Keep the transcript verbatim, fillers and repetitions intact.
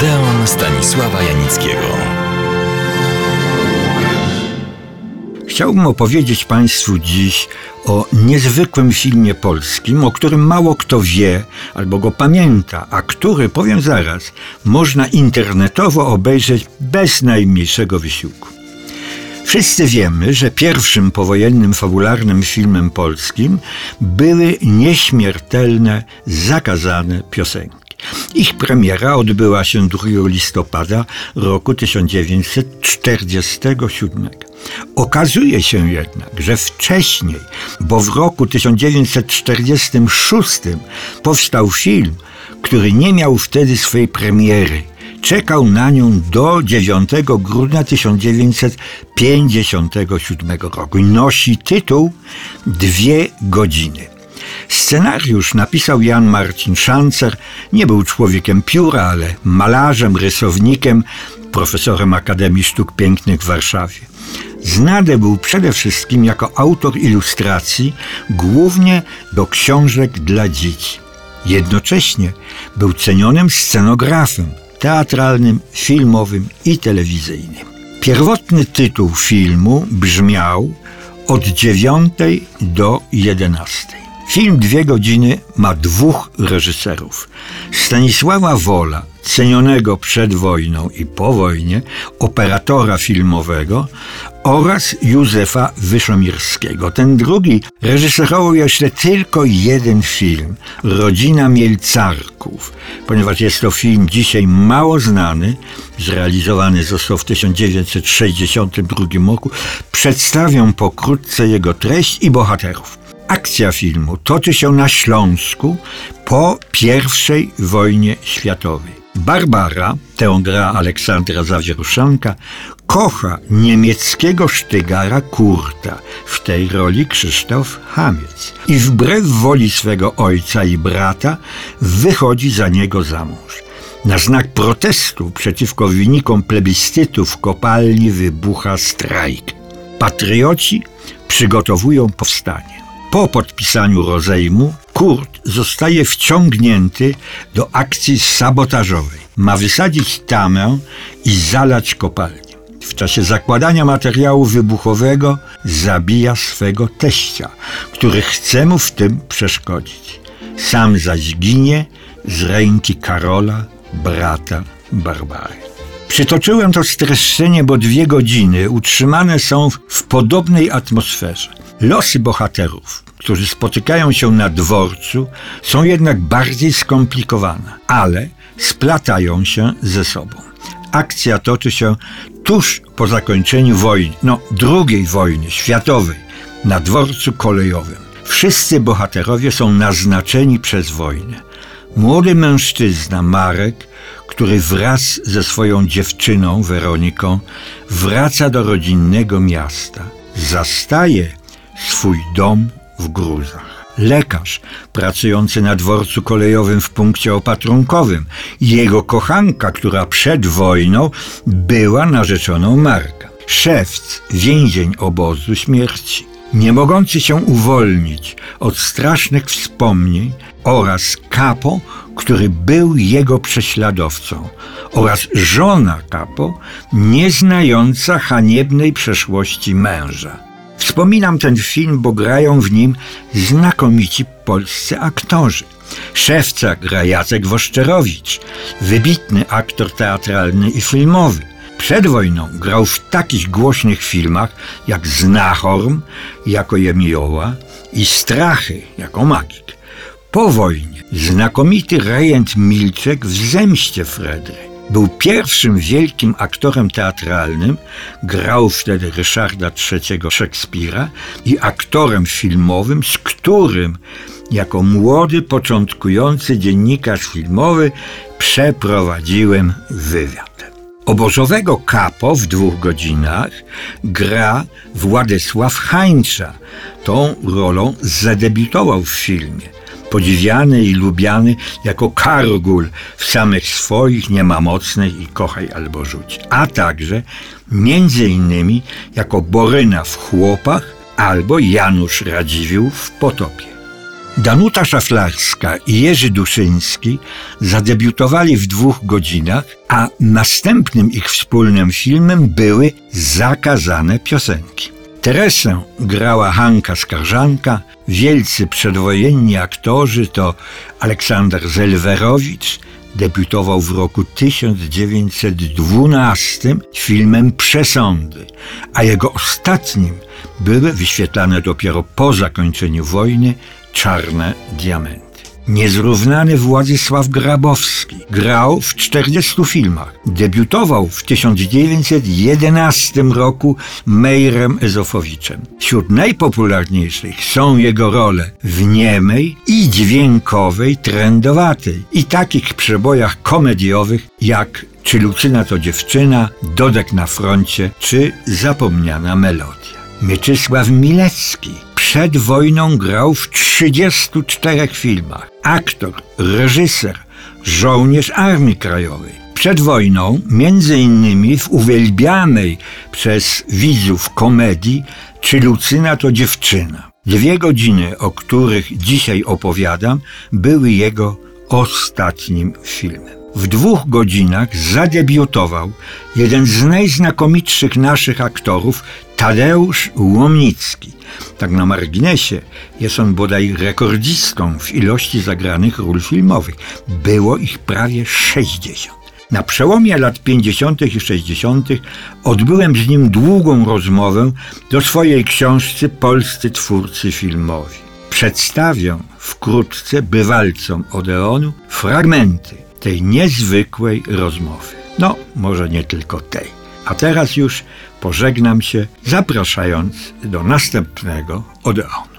Odeon Stanisława Janickiego. Chciałbym opowiedzieć Państwu dziś o niezwykłym filmie polskim, o którym mało kto wie albo go pamięta, a który, powiem zaraz, można internetowo obejrzeć bez najmniejszego wysiłku. Wszyscy wiemy, że pierwszym powojennym fabularnym filmem polskim były nieśmiertelne, zakazane piosenki. Ich premiera odbyła się drugiego listopada roku tysiąc dziewięćset czterdziestego siódmego. Okazuje się jednak, że wcześniej, bo w roku tysiąc dziewięćset czterdziestym szóstym powstał film, który nie miał wtedy swojej premiery. Czekał na nią do dziewiątego grudnia tysiąc dziewięćset pięćdziesiątego siódmego roku i nosi tytuł Dwie godziny. Scenariusz napisał Jan Marcin Szancer, nie był człowiekiem pióra, ale malarzem, rysownikiem, profesorem Akademii Sztuk Pięknych w Warszawie. Znany był przede wszystkim jako autor ilustracji, głównie do książek dla dzieci. Jednocześnie był cenionym scenografem teatralnym, filmowym i telewizyjnym. Pierwotny tytuł filmu brzmiał od dziewiątej do jedenastej. Film Dwie godziny ma dwóch reżyserów. Stanisława Wola, cenionego przed wojną i po wojnie, operatora filmowego, oraz Józefa Wyszomirskiego. Ten drugi reżyserował jeszcze tylko jeden film, Rodzina Mielcarków, ponieważ jest to film dzisiaj mało znany, zrealizowany został w tysiąc dziewięćset sześćdziesiątym drugim roku. Przedstawię pokrótce jego treść i bohaterów. Akcja filmu toczy się na Śląsku po pierwszej wojnie światowej. Barbara, tę gra Aleksandra Zawieruszanka, kocha niemieckiego sztygara Kurta, w tej roli Krzysztof Hamiec, i wbrew woli swego ojca i brata wychodzi za niego za mąż. Na znak protestu przeciwko wynikom plebiscytu w kopalni wybucha strajk. Patrioci przygotowują powstanie. Po podpisaniu rozejmu Kurt zostaje wciągnięty do akcji sabotażowej. Ma wysadzić tamę i zalać kopalnię. W czasie zakładania materiału wybuchowego zabija swego teścia, który chce mu w tym przeszkodzić. Sam zaś ginie z ręki Karola, brata Barbary. Przytoczyłem to streszczenie, bo Dwie godziny utrzymane są w podobnej atmosferze. Losy bohaterów, którzy spotykają się na dworcu, są jednak bardziej skomplikowane, ale splatają się ze sobą. Akcja toczy się tuż po zakończeniu wojny, no drugiej wojny światowej, na dworcu kolejowym. Wszyscy bohaterowie są naznaczeni przez wojnę. Młody mężczyzna Marek, który wraz ze swoją dziewczyną Weroniką wraca do rodzinnego miasta. Zastaje swój dom w gruzach. Lekarz pracujący na dworcu kolejowym w punkcie opatrunkowym i jego kochanka, która przed wojną była narzeczoną Marka. Szewc, więzień obozu śmierci, nie mogący się uwolnić od strasznych wspomnień, oraz kapo, który był jego prześladowcą, oraz żona kapo, nieznająca haniebnej przeszłości męża. Wspominam ten film, bo grają w nim znakomici polscy aktorzy. Szewca gra Jacek Woszczerowicz, wybitny aktor teatralny i filmowy. Przed wojną grał w takich głośnych filmach jak Znachor jako Jemioła i Strachy jako magik. Po wojnie znakomity rejent Milczek w Zemście Fredry. Był pierwszym wielkim aktorem teatralnym, grał wtedy Ryszarda trzeciego Szekspira i aktorem filmowym, z którym jako młody, początkujący dziennikarz filmowy przeprowadziłem wywiad. Obozowego kapo w Dwóch godzinach gra Władysław Hańcza. Tą rolą zadebiutował w filmie. Podziwiany i lubiany jako Kargul w Samych swoich, Nie ma mocnych i Kochaj albo rzuć, a także między innymi jako Boryna w Chłopach albo Janusz Radziwiłł w Potopie. Danuta Szaflarska i Jerzy Duszyński zadebiutowali w dwóch godzinach, a następnym ich wspólnym filmem były Zakazane piosenki. Teresę grała Hanka Skarżanka, wielcy przedwojenni aktorzy to Aleksander Zelwerowicz, debiutował w roku tysiąc dziewięćset dwunastym filmem Przesądy, a jego ostatnim były wyświetlane dopiero po zakończeniu wojny Czarne Diamenty. Niezrównany Władysław Grabowski grał w czterdziestu filmach. Debiutował w tysiąc dziewięćset jedenastym roku Mejrem Ezofowiczem. Wśród najpopularniejszych są jego role w niemej i dźwiękowej Trędowatej i takich przebojach komediowych jak Czy Lucyna to dziewczyna?, Dodek na froncie czy Zapomniana melodia. Mieczysław Milecki przed wojną grał w trzydziestu czterech filmach. Aktor, reżyser, żołnierz Armii Krajowej. Przed wojną, między innymi w uwielbianej przez widzów komedii Czy Lucyna to dziewczyna? Dwie godziny, o których dzisiaj opowiadam, były jego ostatnim filmem. W dwóch godzinach zadebiutował jeden z najznakomitszych naszych aktorów, Tadeusz Łomnicki. Tak na marginesie, jest on bodaj rekordzistą w ilości zagranych ról filmowych. Było ich prawie sześćdziesiąt. Na przełomie lat pięćdziesiątych i sześćdziesiątych odbyłem z nim długą rozmowę do swojej książki Polscy twórcy filmowi. Przedstawię wkrótce bywalcom Odeonu fragmenty tej niezwykłej rozmowy. No, może nie tylko tej. A teraz już pożegnam się, zapraszając do następnego Odeonu.